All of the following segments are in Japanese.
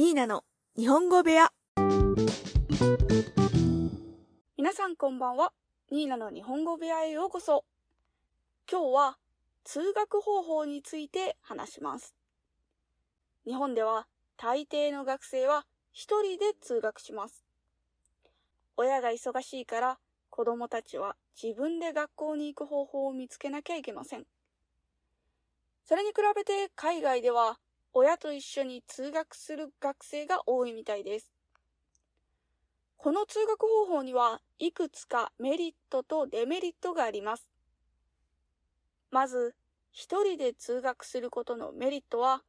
ニーナの日本語部屋。皆さんこんばんは。ニーナの日本語部屋へようこそ。今日は通学方法について話します。日本では大抵の学生は一人で通学します。親が忙しいから子供たちは自分で学校に行く方法を見つけなきゃいけません。それに比べて海外では親と一緒に通学する学生が多いみたいです。この通学方法にはいくつかメリットとデメリットがあります。まず、一人で通学することのメリットは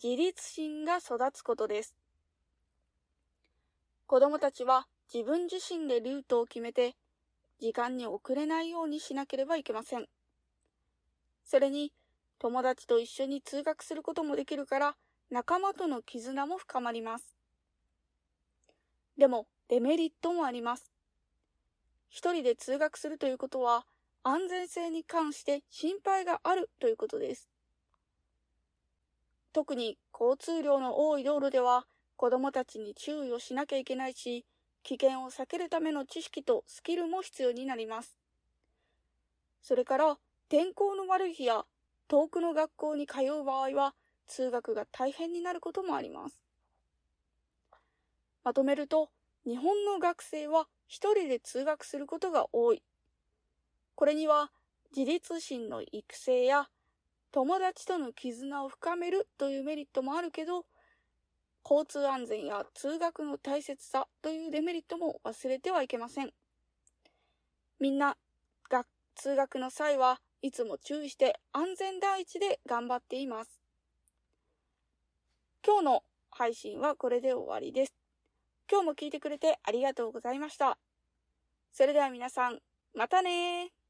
自立心が育つことです。子供たちは自分自身でルートを決めて時間に遅れないようにしなければいけません。それに、友達と一緒に通学することもできるから、仲間との絆も深まります。でも、デメリットもあります。一人で通学するということは、安全性に関して心配があるということです。特に交通量の多い道路では、子どもたちに注意をしなきゃいけないし、危険を避けるための知識とスキルも必要になります。それから、天候の悪い日や、遠くの学校に通う場合は、通学が大変になることもあります。まとめると、日本の学生は一人で通学することが多い。これには、自立心の育成や、友達との絆を深めるというメリットもあるけど、交通安全や通学の大切さというデメリットも忘れてはいけません。みんな、通学の際は、いつも注意して安全第一で頑張っています。今日の配信はこれで終わりです。今日も聞いてくれてありがとうございました。それでは皆さん、またねー。